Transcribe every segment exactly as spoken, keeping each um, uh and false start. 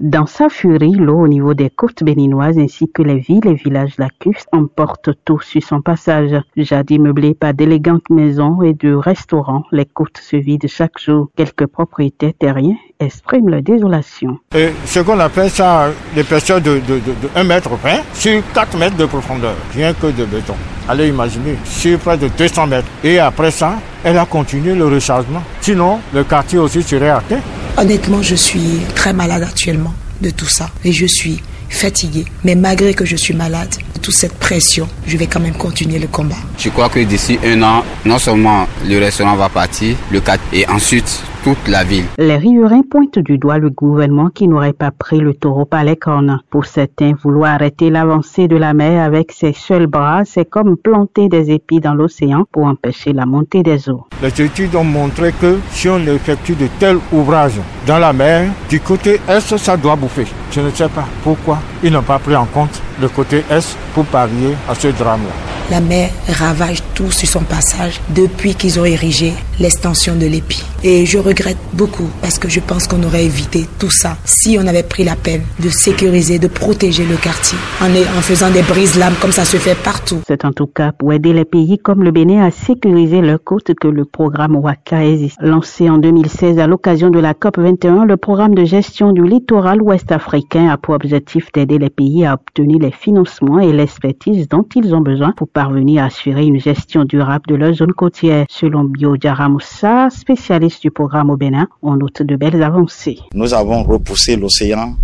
Dans sa furie, l'eau au niveau des côtes béninoises ainsi que les villes et villages lacustres emporte tout sur son passage. Jadis meublé par d'élégantes maisons et de restaurants, les côtes se vident chaque jour. Quelques propriétaires terriens expriment leur désolation. Et ce qu'on appelle ça, l'épaisseur de, de, de, de un mètre vingt sur quatre mètres de profondeur, rien que de béton. Allez imaginer, sur près de deux cents mètres. Et après ça, elle a continué le rechargement. Sinon, le quartier aussi serait atteint. Honnêtement, je suis très malade actuellement de tout ça et je suis fatiguée. Mais malgré que je suis malade, toute cette pression, je vais quand même continuer le combat. Je crois que d'ici un an, non seulement le restaurant va partir, le cadre, et ensuite toute la ville. Les riverains pointent du doigt le gouvernement qui n'aurait pas pris le taureau par les cornes. Pour certains, vouloir arrêter l'avancée de la mer avec ses seuls bras, c'est comme planter des épis dans l'océan pour empêcher la montée des eaux. Les études ont montré que si on effectue de tels ouvrages dans la mer, du côté est, ça doit bouffer. Je ne sais pas pourquoi ils n'ont pas pris en compte le côté est pour parier à ce drame-là. La mer ravage tout sur son passage depuis qu'ils ont érigé l'extension de l'épi. Et je regrette beaucoup parce que je pense qu'on aurait évité tout ça si on avait pris la peine de sécuriser, de protéger le quartier en, est, en faisant des brises-lames comme ça se fait partout. C'est en tout cas pour aider les pays comme le Bénin à sécuriser leurs côtes que le programme WACA existe. Lancé en deux mille seize à l'occasion de la COP vingt et un, le programme de gestion du littoral ouest africain a pour objectif d'aider les pays à obtenir les financements et l'expertise dont ils ont besoin pour parvenir à assurer une gestion durable de leur zone côtière. Selon Biojarama Moussa, spécialiste du programme au Bénin, on note de belles avancées. Nous avons repoussé l'océan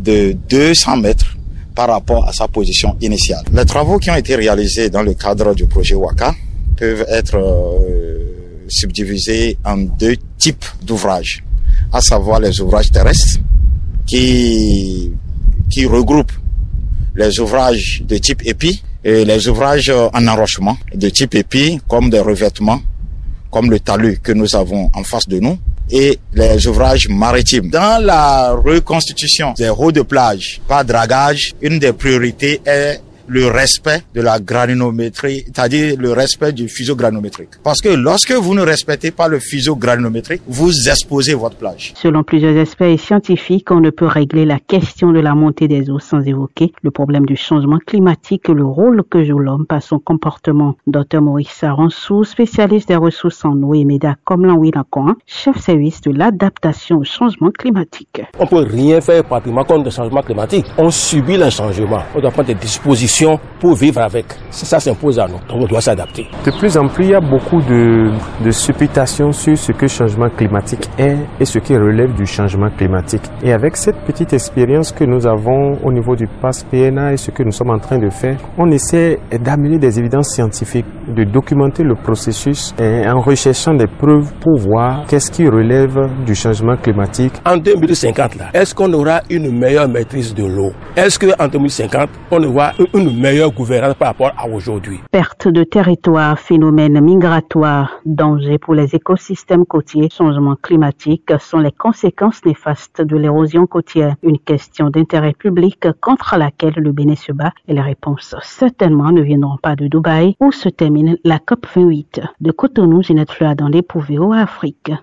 de deux cents mètres par rapport à sa position initiale. Les travaux qui ont été réalisés dans le cadre du projet WACA peuvent être euh, subdivisés en deux types d'ouvrages, à savoir les ouvrages terrestres qui, qui regroupent les ouvrages de type épi et les ouvrages en enrochement de type épi, comme des revêtements, comme le talus que nous avons en face de nous, et les ouvrages maritimes. Dans la reconstitution des hauts de plage par dragage, une des priorités est le respect de la granulométrie, c'est-à-dire le respect du fuseau granulométrique. Parce que lorsque vous ne respectez pas le fuseau granulométrique, vous exposez votre plage. Selon plusieurs experts et scientifiques, on ne peut régler la question de la montée des eaux sans évoquer le problème du changement climatique et le rôle que joue l'homme par son comportement. Dr Maurice Saronsou, spécialiste des ressources en eau et Médac comme l'Anouinakoan, chef service de l'adaptation au changement climatique. On ne peut rien faire pratiquement contre le changement climatique. On subit le changement. On doit prendre des dispositions pour vivre avec. Ça s'impose à nous. On doit s'adapter. De plus en plus, il y a beaucoup de, de supputations sur ce que le changement climatique est et ce qui relève du changement climatique. Et avec cette petite expérience que nous avons au niveau du P A S P P N A et ce que nous sommes en train de faire, on essaie d'amener des évidences scientifiques, de documenter le processus et en recherchant des preuves pour voir qu'est-ce qui relève du changement climatique. En deux mille cinquante, là, est-ce qu'on aura une meilleure maîtrise de l'eau? Est-ce qu'en deux mille cinquante, on aura une meilleure gouvernance par rapport à aujourd'hui. Perte de territoire, phénomène migratoire, danger pour les écosystèmes côtiers, changement climatique sont les conséquences néfastes de l'érosion côtière. Une question d'intérêt public contre laquelle le Bénin se bat et les réponses certainement ne viendront pas de Dubaï où se termine la COP vingt-huit. De Cotonou, Jeanette Fleur dans les Pouvéos, Afrique.